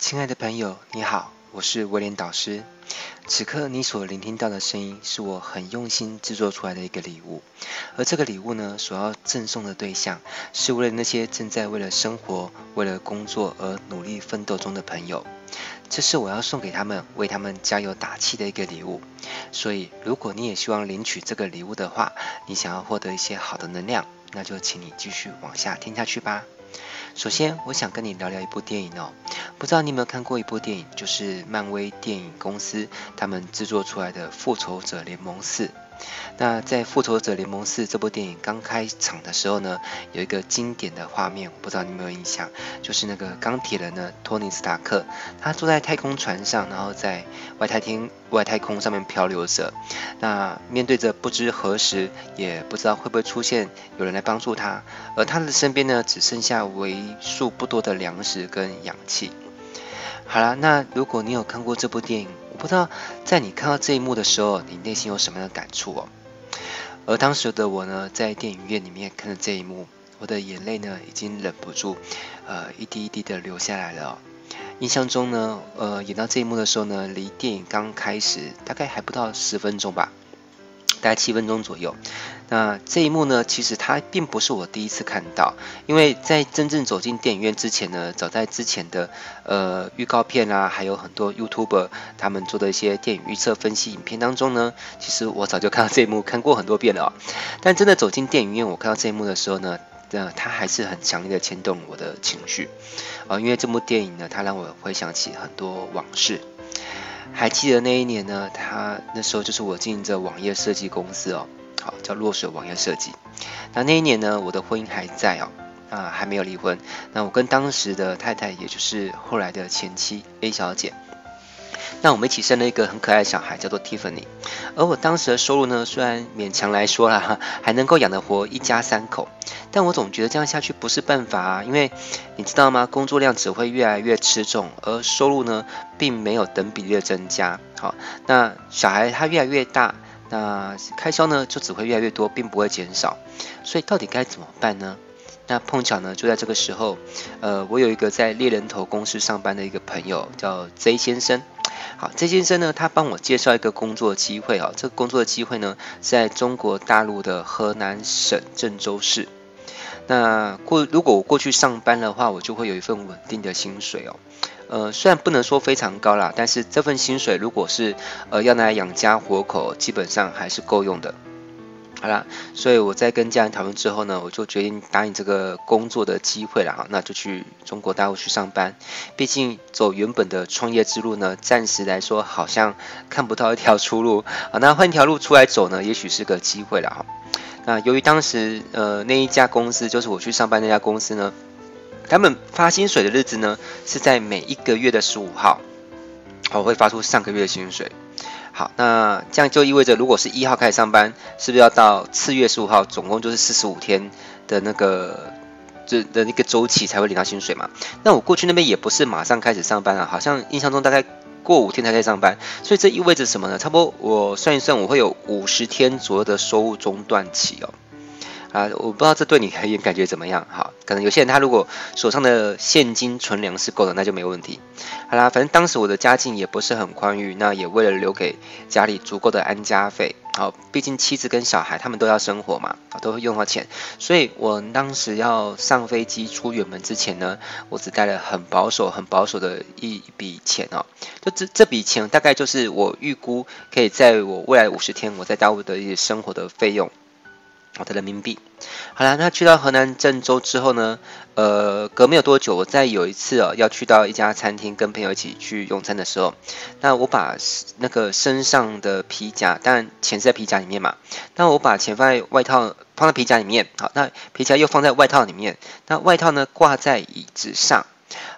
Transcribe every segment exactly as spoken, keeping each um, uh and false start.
亲爱的朋友，你好，我是威廉导师。此刻你所聆听到的声音，是我很用心制作出来的一个礼物。而这个礼物呢，所要赠送的对象，是为了那些正在为了生活、为了工作而努力奋斗中的朋友。这是我要送给他们，为他们加油打气的一个礼物。所以，如果你也希望领取这个礼物的话，你想要获得一些好的能量，那就请你继续往下听下去吧。首先，我想跟你聊聊一部电影哦。不知道你有没有看过一部电影，就是漫威电影公司他们制作出来的《复仇者联盟四》。那在《复仇者联盟四》这部电影刚开场的时候呢，有一个经典的画面，我不知道你有没有印象，就是那个钢铁人呢，托尼·斯塔克，他坐在太空船上，然后在外太天外太空上面漂流着，那面对着不知何时也不知道会不会出现有人来帮助他，而他的身边呢，只剩下为数不多的粮食跟氧气。好啦，那如果你有看过这部电影，不知道在你看到这一幕的时候，你内心有什么样的感触哦？而当时的我呢，在电影院里面看着这一幕，我的眼泪呢，已经忍不住，呃，一滴一滴的流下来了哦。印象中呢，呃，演到这一幕的时候呢，离电影刚开始大概还不到十分钟吧，大概七分钟左右。那这一幕呢，其实它并不是我第一次看到，因为在真正走进电影院之前呢，早在之前的呃预告片啊，还有很多 YouTuber 他们做的一些电影预测分析影片当中呢，其实我早就看到这一幕，看过很多遍了哦。但真的走进电影院，我看到这一幕的时候呢，那它还是很强烈的牵动我的情绪，啊，因为这部电影呢，它让我回想起很多往事。还记得那一年呢，他那时候就是我经营着网页设计公司哦，好叫落水网页设计。那那一年呢，我的婚姻还在哦，啊还没有离婚。那我跟当时的太太，也就是后来的前妻 A 小姐，那我们一起生了一个很可爱的小孩，叫做 Tiffany。而我当时的收入呢，虽然勉强来说啦，还能够养得活一家三口，但我总觉得这样下去不是办法啊，因为你知道吗？工作量只会越来越吃重，而收入呢，并没有等比例的增加。好，那小孩他越来越大，那开销呢就只会越来越多，并不会减少。所以到底该怎么办呢？那碰巧呢，就在这个时候，呃，我有一个在猎人头公司上班的一个朋友，叫 J 先生。好，这先生呢，他帮我介绍一个工作机会哦。这个工作机会呢，是在中国大陆的河南省郑州市。那过如果我过去上班的话，我就会有一份稳定的薪水哦。呃，虽然不能说非常高啦，但是这份薪水如果是呃要拿来养家活口，基本上还是够用的。好啦，所以我在跟家人讨论之后呢，我就决定答应这个工作的机会了，那就去中国大陆去上班。毕竟走原本的创业之路呢，暂时来说好像看不到一条出路啊，那换一条路出来走呢，也许是个机会了。那由于当时呃那一家公司，就是我去上班那家公司呢，他们发薪水的日子呢是在每一个月的十五号，我会发出上个月的薪水。好，那这样就意味着，如果是一号开始上班，是不是要到次月十五号，总共就是四十五天的那个这的那个周期才会领到薪水嘛？那我过去那边也不是马上开始上班啊，好像印象中大概过五天才开始上班，所以这意味着什么呢？差不多我算一算，我会有五十天左右的收入中断期哦。啊，我不知道这对你而言感觉怎么样？好，可能有些人他如果手上的现金存粮是够的，那就没问题。好啦，反正当时我的家境也不是很宽裕，那也为了留给家里足够的安家费，好，毕竟妻子跟小孩他们都要生活嘛，都会用到钱，所以我当时要上飞机出远门之前呢，我只带了很保守、很保守的一笔钱哦，就这这笔钱大概就是我预估可以在我未来五十天我在大陆的一些生活的费用。我的人民币。好啦，那去到河南郑州之后呢，呃，隔没有多久，我再有一次哦，要去到一家餐厅跟朋友一起去用餐的时候，那我把那个身上的皮夹，当然钱是在皮夹里面嘛，那我把钱放在外套，放在皮夹里面，好，那皮夹又放在外套里面，那外套呢挂在椅子上。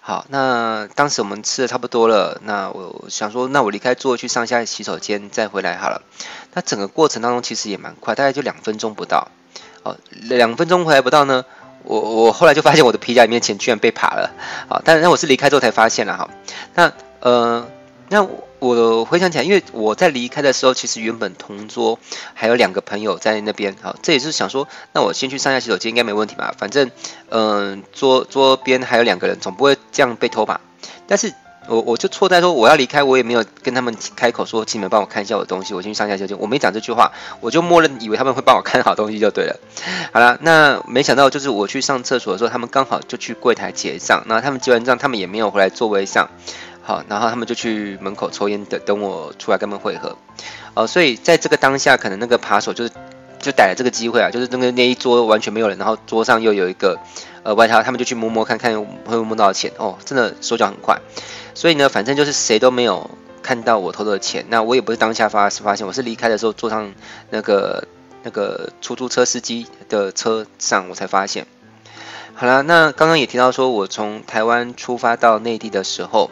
好，那当时我们吃的差不多了，那我想说，那我离开座位去上下洗手间再回来好了。那整个过程当中其实也蛮快，大概就两分钟不到。哦，两分钟回来不到呢，我我后来就发现我的皮夹里面钱居然被扒了。好，但那我是离开之后才发现了哈。那呃，那我。我回想起来，因为我在离开的时候，其实原本同桌还有两个朋友在那边，好，这也是想说，那我先去上下洗手间应该没问题吧，反正，嗯、呃，桌桌边还有两个人，总不会这样被偷吧。但是我我就错在说我要离开，我也没有跟他们开口说请你们帮我看一下我的东西，我先去上下交接，我没讲这句话，我就默认以为他们会帮我看好东西就对了。好了，那没想到就是我去上厕所的时候，他们刚好就去柜台结账，然后他们结完账，他们也没有回来座位上。好，然后他们就去门口抽烟等等我出来跟他们会合。呃，所以在这个当下，可能那个扒手就是就逮了这个机会啊，就是那个那一桌完全没有人，然后桌上又有一个呃外套，他们就去摸摸看看会摸到钱哦，真的手脚很快。所以呢，反正就是谁都没有看到我偷的钱，那我也不是当下发发现，我是离开的时候坐上那个那个出租车司机的车上我才发现。好啦，那刚刚也提到说我从台湾出发到内地的时候。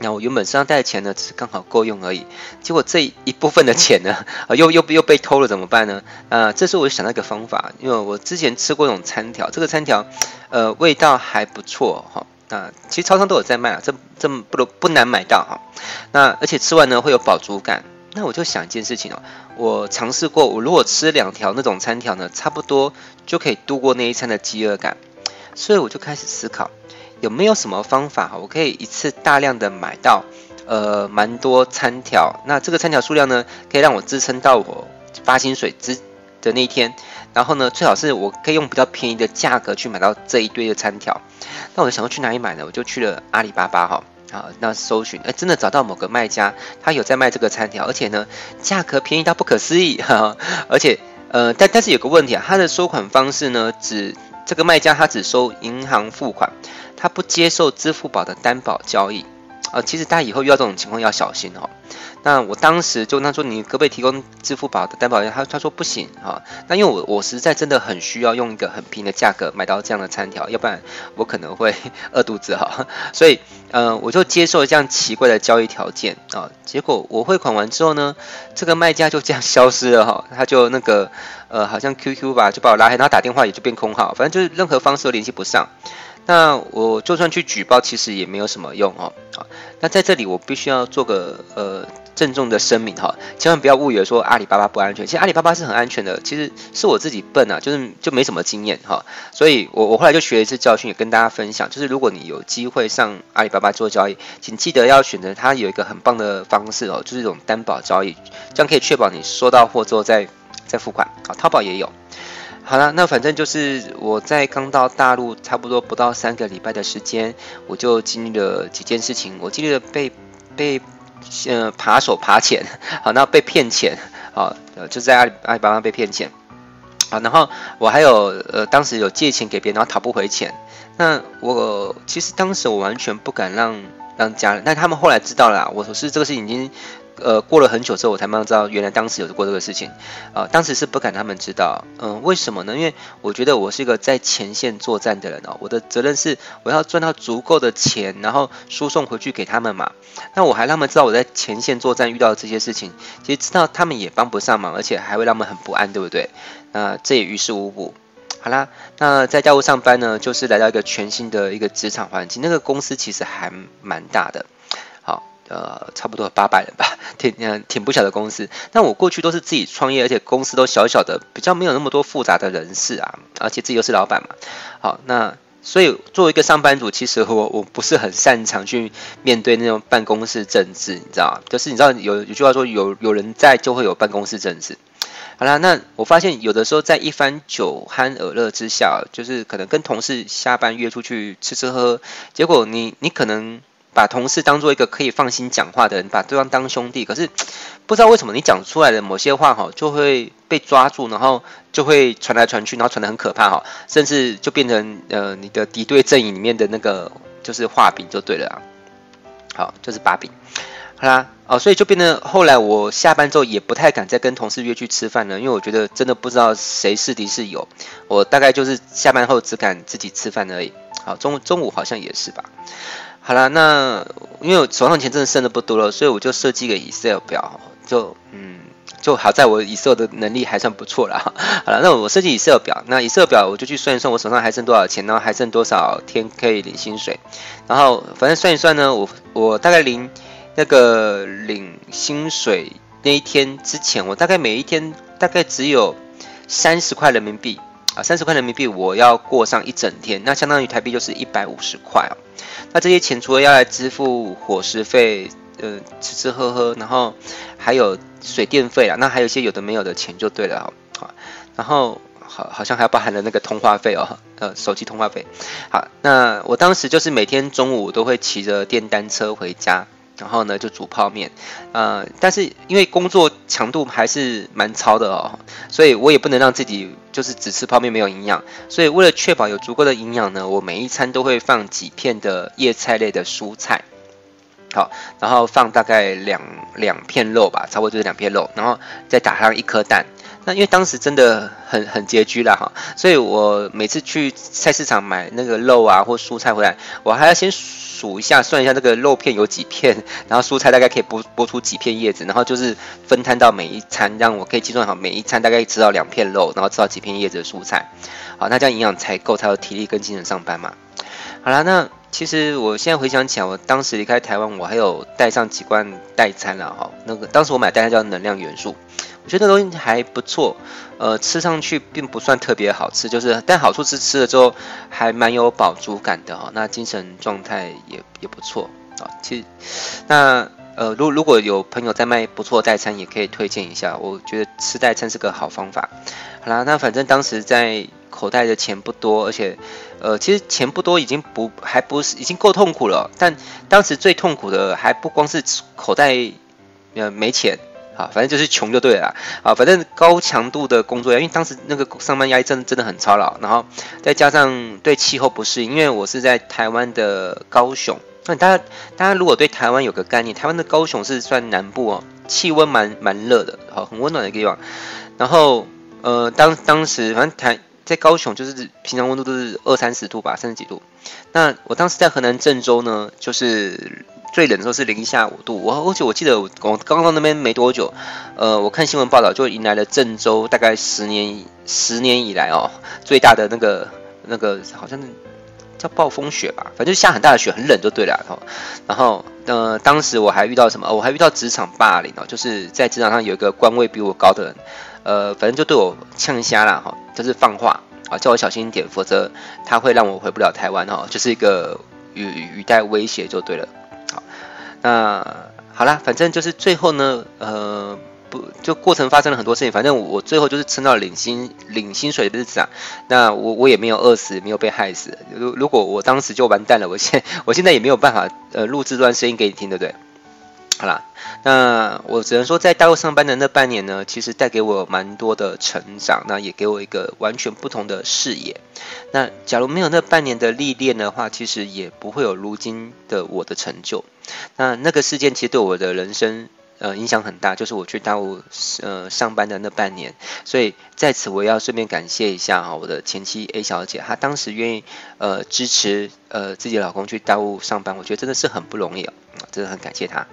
那我原本身上带的钱呢，只是刚好够用而已。结果这一部分的钱呢，呃、又又又被偷了，怎么办呢？呃，这时候我就想到一个方法，因为我之前吃过一种餐条，这个餐条，呃，味道还不错哈。那、哦呃、其实超商都有在卖啊，这这不不难买到哈、哦。那而且吃完呢会有饱足感。那我就想一件事情哦，我尝试过，我如果吃两条那种餐条呢，差不多就可以度过那一餐的饥饿感。所以我就开始思考。有没有什么方法我可以一次大量的买到呃蛮多餐条，那这个餐条数量呢可以让我支撑到我发薪水之的那一天，然后呢最好是我可以用比较便宜的价格去买到这一堆的餐条。那我就想要去哪里买呢？我就去了阿里巴巴哈，好，那搜寻，哎，真的找到某个卖家，他有在卖这个餐条，而且呢价格便宜到不可思议，呵呵而且呃但但是有个问题啊，他的收款方式呢只这个卖家他只收银行付款，他不接受支付宝的担保交易，呃，其实大家以后遇到这种情况要小心哦。那我当时就他说你可不可以提供支付宝的担保交易？他他说不行哈、哦。那因为我我实在真的很需要用一个很便宜的价格买到这样的餐条，要不然我可能会饿肚子哈、哦。所以呃我就接受了这样奇怪的交易条件啊、哦。结果我汇款完之后呢，这个卖家就这样消失了哈、哦，他就那个呃好像 Q Q 吧就把我拉黑，然后打电话也就变空号，反正就是任何方式都联系不上。那我就算去举报，其实也没有什么用哦。那在这里我必须要做个呃郑重的声明哈、哦，千万不要误以为说阿里巴巴不安全，其实阿里巴巴是很安全的。其实是我自己笨啊，就是就没什么经验哈、哦，所以我我后来就学了一次教训，也跟大家分享，就是如果你有机会上阿里巴巴做交易，请记得要选择它有一个很棒的方式哦，就是一种担保交易，这样可以确保你收到货之后再再付款啊、哦。淘宝也有。好啦，那反正就是我在刚到大陆差不多不到三个礼拜的时间，我就经历了几件事情，我经历了被被呃扒手扒钱，好，那被骗钱，好，就在阿里阿里巴巴被骗钱，好，然后我还有呃当时有借钱给别人，然后讨不回钱，那我其实当时我完全不敢让让家人，但他们后来知道了啦，我是这个事情已经。呃，过了很久之后，我才慢慢知道，原来当时有过这个事情，啊、呃，当时是不敢让他们知道，嗯、呃，为什么呢？因为我觉得我是一个在前线作战的人哦，我的责任是我要赚到足够的钱，然后输送回去给他们嘛。那我还让他们知道我在前线作战遇到的这些事情，其实知道他们也帮不上忙，而且还会让他们很不安，对不对？那、呃、这也于事无补。好啦，那在大陆上班呢，就是来到一个全新的一个职场环境，那个公司其实还蛮大的。呃，差不多有八百人吧，挺嗯挺不小的公司。但我过去都是自己创业，而且公司都小小的，比较没有那么多复杂的人事啊，而且自己又是老板嘛。好，那所以作为一个上班族，其实我我不是很擅长去面对那种办公室政治，你知道吗？就是你知道有有句话说有有人在就会有办公室政治。好啦，那我发现有的时候在一番酒酣耳热之下，就是可能跟同事下班约出去吃吃喝，结果你你可能。把同事当做一个可以放心讲话的人，把对方当兄弟。可是不知道为什么你讲出来的某些话哈，就会被抓住，然后就会传来传去，然后传得很可怕哈，甚至就变成呃你的敌对阵营里面的那个就是画饼就对了啊，好，就是把柄。好啦，哦，所以就变成后来我下班之后也不太敢再跟同事约去吃饭了，因为我觉得真的不知道谁是敌是友，我大概就是下班后只敢自己吃饭而已。好，中中午好像也是吧。好啦，那因为我手上钱真的剩的不多了，所以我就设计一个 Excel 表，就嗯，就好在我 Excel 的能力还算不错啦。好啦，那我设计 Excel 表，那 Excel 表我就去算一算我手上还剩多少钱，然后还剩多少天可以领薪水，然后反正算一算呢，我我大概领那个领薪水那一天之前，我大概每一天大概只有三十块人民币。啊，三十块人民币我要过上一整天，那相当于台币就是一百五十块哦。那这些钱除了要来支付伙食费，呃，吃吃喝喝，然后还有水电费啊，那还有一些有的没有的钱就对了哦。啊，然后好，好像还要包含了那个通话费哦，呃，手机通话费。好，那我当时就是每天中午都会骑着电单车回家。然后呢，就煮泡面，呃，但是因为工作强度还是蛮超的哦，所以我也不能让自己就是只吃泡面没有营养，所以为了确保有足够的营养呢，我每一餐都会放几片的叶菜类的蔬菜，好，然后放大概两两片肉吧，差不多就是两片肉，然后再打上一颗蛋。那因为当时真的很很拮据啦哈，所以我每次去菜市场买那个肉啊或蔬菜回来，我还要先数一下算一下这个肉片有几片，然后蔬菜大概可以剥剥出几片叶子，然后就是分摊到每一餐，让我可以计算好每一餐大概吃到两片肉，然后吃到几片叶子的蔬菜，好，那这样营养才够，才有体力跟精神上班嘛。好啦，那其实我现在回想起来，我当时离开台湾，我还有带上几罐代餐啦哈，那个当时我买代餐叫能量元素。我觉得东西还不错，呃，吃上去并不算特别好吃，就是但好处是吃了之后还蛮有饱足感的哦，那精神状态也也不错啊、哦。其实，那呃，如如果有朋友在卖不错的代餐，也可以推荐一下，我觉得吃代餐是个好方法。好啦，那反正当时在口袋的钱不多，而且呃，其实钱不多已经不还不是已经够痛苦了，但当时最痛苦的还不光是口袋呃没钱。啊，反正就是穷就对了啦啊，反正高强度的工作，因为当时那个上班压力真的真的很操劳，然后再加上对气候不适应，因为我是在台湾的高雄，那大家大家如果对台湾有个概念，台湾的高雄是算南部哦，气温蛮蛮热的，好，很温暖的一个地方。然后呃，当当时反正台在高雄就是平常温度都是二三十度吧，三十几度。那我当时在河南郑州呢，就是。最冷的时候是零下五度，我而且我记得我刚到那边没多久，呃，我看新闻报道就迎来了郑州大概十年十年以来哦最大的那个那个好像叫暴风雪吧，反正就下很大的雪，很冷就对了。哦、然后呃，当时我还遇到什么？我还遇到职场霸凌哦，就是在职场上有一个官位比我高的人，呃，反正就对我呛瞎啦哈、哦，就是放话啊，叫我小心一点，否则他会让我回不了台湾哈、哦，就是一个语语带威胁就对了。好，那好啦，反正就是最后呢，呃，不，就过程发生了很多事情，反正 我, 我最后就是撑到领薪领薪水的日子啊，那我我也没有饿死，没有被害死。如如果我当时就完蛋了，我现我现在也没有办法呃录制这段声音给你听，对不对？好啦，那我只能说，在大陆上班的那半年呢，其实带给我蛮多的成长，那也给我一个完全不同的视野。那假如没有那半年的历练的话，其实也不会有如今的我的成就。那那个事件其实对我的人生呃影响很大，就是我去大陆呃上班的那半年。所以在此我要顺便感谢一下哈、哦，我的前妻 A 小姐，她当时愿意呃支持呃自己的老公去大陆上班，我觉得真的是很不容易哦。真的很感谢他。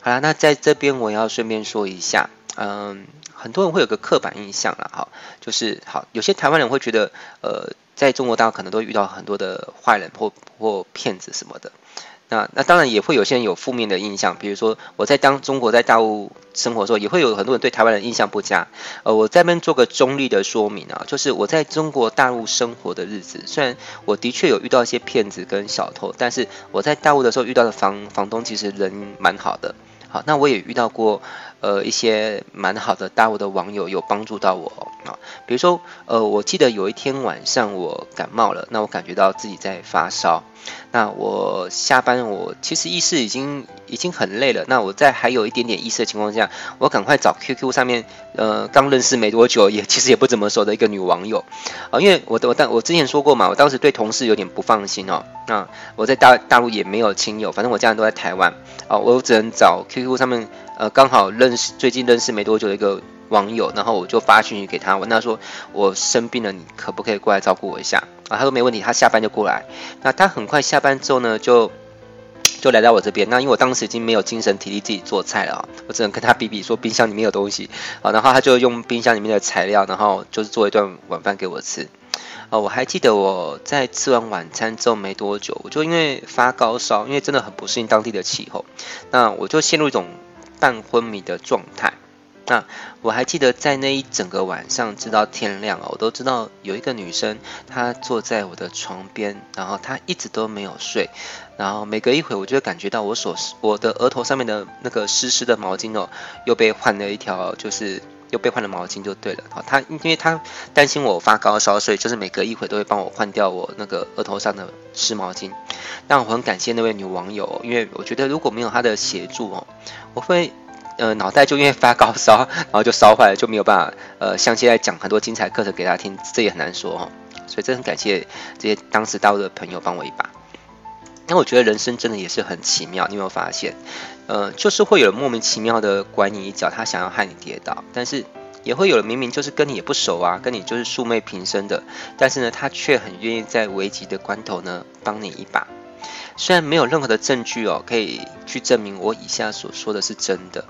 好啦，那在这边我要顺便说一下，嗯，很多人会有个刻板印象啦，哈，就是好，有些台湾人会觉得，呃，在中国大陆可能都遇到很多的坏人或或骗子什么的。那那当然也会有些人有负面的印象，比如说我在当中国在大陆生活的时候，也会有很多人对台湾人印象不佳。呃，我在这边做个中立的说明啊，就是我在中国大陆生活的日子，虽然我的确有遇到一些骗子跟小偷，但是我在大陆的时候遇到的房房东其实人蛮好的。好，那我也遇到过，呃，一些蛮好的大陆的网友有帮助到我啊、哦。比如说，呃，我记得有一天晚上我感冒了，那我感觉到自己在发烧，那我下班我其实意识已经已经很累了，那我在还有一点点意识的情况下，我赶快找 Q Q 上面，呃，刚认识没多久也其实也不怎么熟的一个女网友啊、呃，因为我我当我之前说过嘛，我当时对同事有点不放心哦，那我在大大陆也没有亲友，反正我家人都在台湾啊、呃，我只能找 Q Q。 Q Q 上面，呃，刚好认识最近认识没多久的一个网友，然后我就发讯息给他，我问他说我生病了，你可不可以过来照顾我一下啊？他说没问题，他下班就过来。那他很快下班之后呢，就就来到我这边。那因为我当时已经没有精神体力自己做菜了，我只能跟他比比说冰箱里面有东西啊，然后他就用冰箱里面的材料，然后就是做一顿晚饭给我吃。哦，我还记得我在吃完晚餐之后没多久，我就因为发高烧，因为真的很不适应当地的气候，那我就陷入一种半昏迷的状态。那我还记得在那一整个晚上，直到天亮哦，我都知道有一个女生，她坐在我的床边，然后她一直都没有睡，然后每隔一会我就会感觉到我手我的额头上面的那个湿湿的毛巾哦，又被换了一条，就是又被换了毛巾就对了。好，她因为她担心我发高烧，所以就是每隔一会都会帮我换掉我那个额头上的湿毛巾。那我很感谢那位女网友哦，因为我觉得如果没有她的协助哦，我会。呃，脑袋就因为发高烧，然后就烧坏了，就没有办法呃，像现在讲很多精彩课程给大家听，这也很难说哦。所以真的很感谢这些当时到的朋友帮我一把。但我觉得人生真的也是很奇妙，你有没有发现？呃，就是会有人莫名其妙的拐你一脚，他想要害你跌倒，但是也会有人明明就是跟你也不熟啊，跟你就是素昧平生的，但是呢，他却很愿意在危急的关头呢帮你一把。虽然没有任何的证据哦，可以去证明我以下所说的是真的。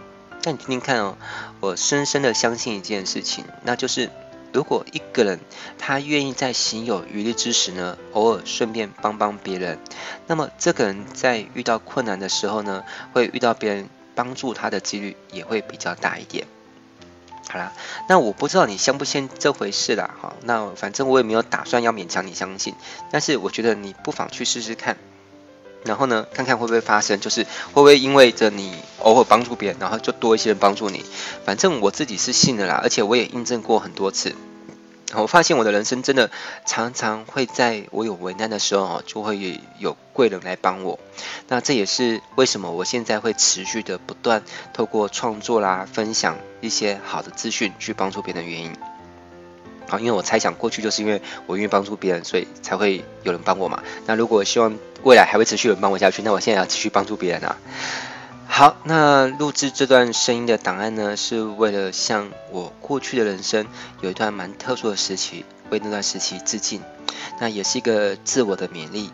但你听听看哦，我深深的相信一件事情，那就是如果一个人他愿意在行有余力之时呢，偶尔顺便帮帮别人，那么这个人在遇到困难的时候呢，会遇到别人帮助他的几率也会比较大一点。好啦，那我不知道你相不相信这回事啦，好，那反正我也没有打算要勉强你相信，但是我觉得你不妨去试试看。然后呢，看看会不会发生，就是会不会因为着你偶尔帮助别人，然后就多一些人帮助你。反正我自己是信的啦，而且我也印证过很多次。我发现我的人生真的常常会在我有危难的时候，就会有贵人来帮我。那这也是为什么我现在会持续的不断透过创作啦、分享一些好的资讯去帮助别人的原因。好，因为我猜想过去就是因为我愿意帮助别人，所以才会有人帮我嘛。那如果希望未来还会持续有人帮我下去，那我现在要持续帮助别人啊。好，那录制这段声音的档案呢，是为了向我过去的人生有一段蛮特殊的时期，为那段时期致敬。那也是一个自我的勉励，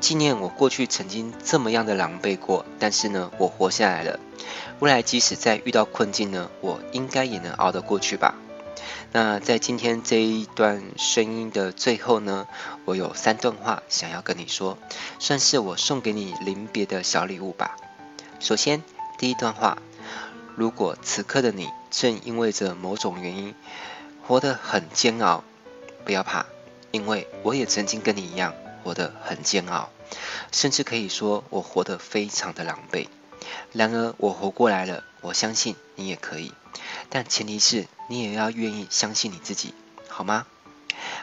纪念我过去曾经这么样的狼狈过，但是呢，我活下来了。未来即使再遇到困境呢，我应该也能熬得过去吧。那在今天这一段声音的最后呢，我有三段话想要跟你说，算是我送给你临别的小礼物吧。首先，第一段话，如果此刻的你正因为着某种原因活得很煎熬，不要怕，因为我也曾经跟你一样活得很煎熬，甚至可以说我活得非常的狼狈。然而我活过来了，我相信你也可以，但前提是你也要愿意相信你自己，好吗？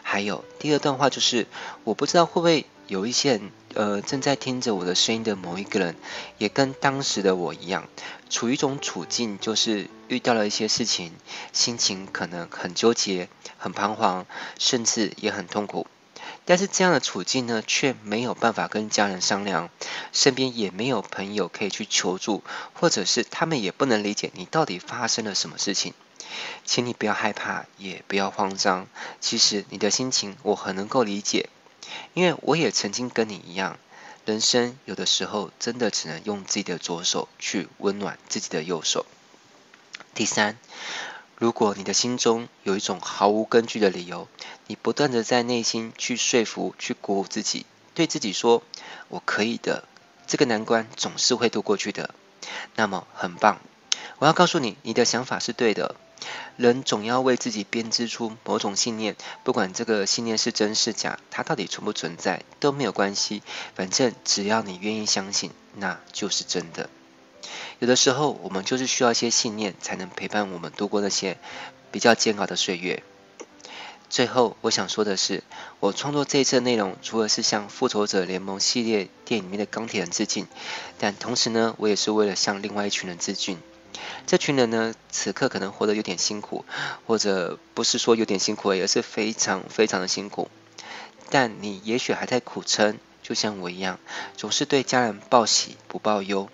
还有第二段话就是，我不知道会不会有一些人，呃，正在听着我的声音的某一个人，也跟当时的我一样，处于一种处境，就是遇到了一些事情，心情可能很纠结、很彷徨，甚至也很痛苦。但是这样的处境呢，却没有办法跟家人商量，身边也没有朋友可以去求助，或者是他们也不能理解你到底发生了什么事情。请你不要害怕，也不要慌张。其实你的心情我很能够理解，因为我也曾经跟你一样，人生有的时候真的只能用自己的左手去温暖自己的右手。第三，如果你的心中有一种毫无根据的理由，你不断的在内心去说服、去鼓舞自己，对自己说“我可以的”，这个难关总是会度过去的。那么很棒，我要告诉你，你的想法是对的。人总要为自己编织出某种信念，不管这个信念是真是假，它到底存不存在都没有关系，反正只要你愿意相信，那就是真的。有的时候我们就是需要一些信念，才能陪伴我们度过那些比较煎熬的岁月。最后我想说的是，我创作这一次的内容，除了是向《复仇者联盟》系列电影里面的钢铁人致敬，但同时呢，我也是为了向另外一群人致敬。这群人呢，此刻可能活得有点辛苦，或者不是说有点辛苦而已，而是非常非常的辛苦。但你也许还在苦撑，就像我一样，总是对家人报喜不报忧，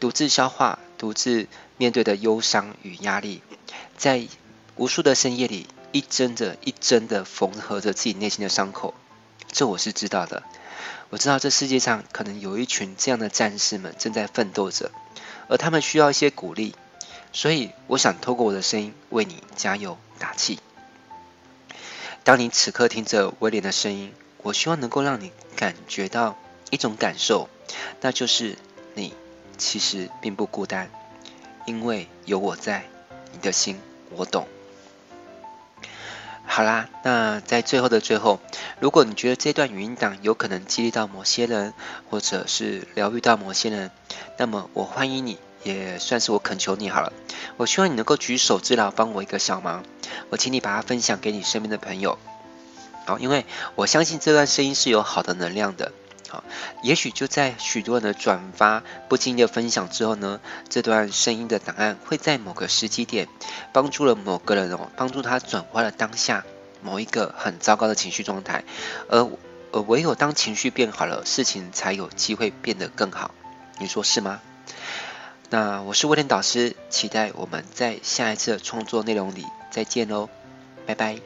独自消化、独自面对的忧伤与压力，在无数的深夜里，一针着一针的缝合着自己内心的伤口。这我是知道的，我知道这世界上可能有一群这样的战士们正在奋斗着，而他们需要一些鼓励，所以我想透过我的声音为你加油打气。当你此刻听着威廉的声音，我希望能够让你感觉到一种感受，那就是你其实并不孤单，因为有我在，你的心我懂。好啦，那在最后的最后，如果你觉得这段语音档有可能激励到某些人，或者是疗愈到某些人，那么我欢迎你，也算是我恳求你好了。我希望你能够举手之劳帮我一个小忙，我请你把它分享给你身边的朋友。好，因为我相信这段声音是有好的能量的。好，也许就在许多人的转发、不经意的分享之后呢，这段声音的档案会在某个时机点帮助了某个人哦，帮助他转化了当下某一个很糟糕的情绪状态。而而唯有当情绪变好了，事情才有机会变得更好。你说是吗？那我是威廉导师，期待我们在下一次的创作内容里再见喽，拜拜。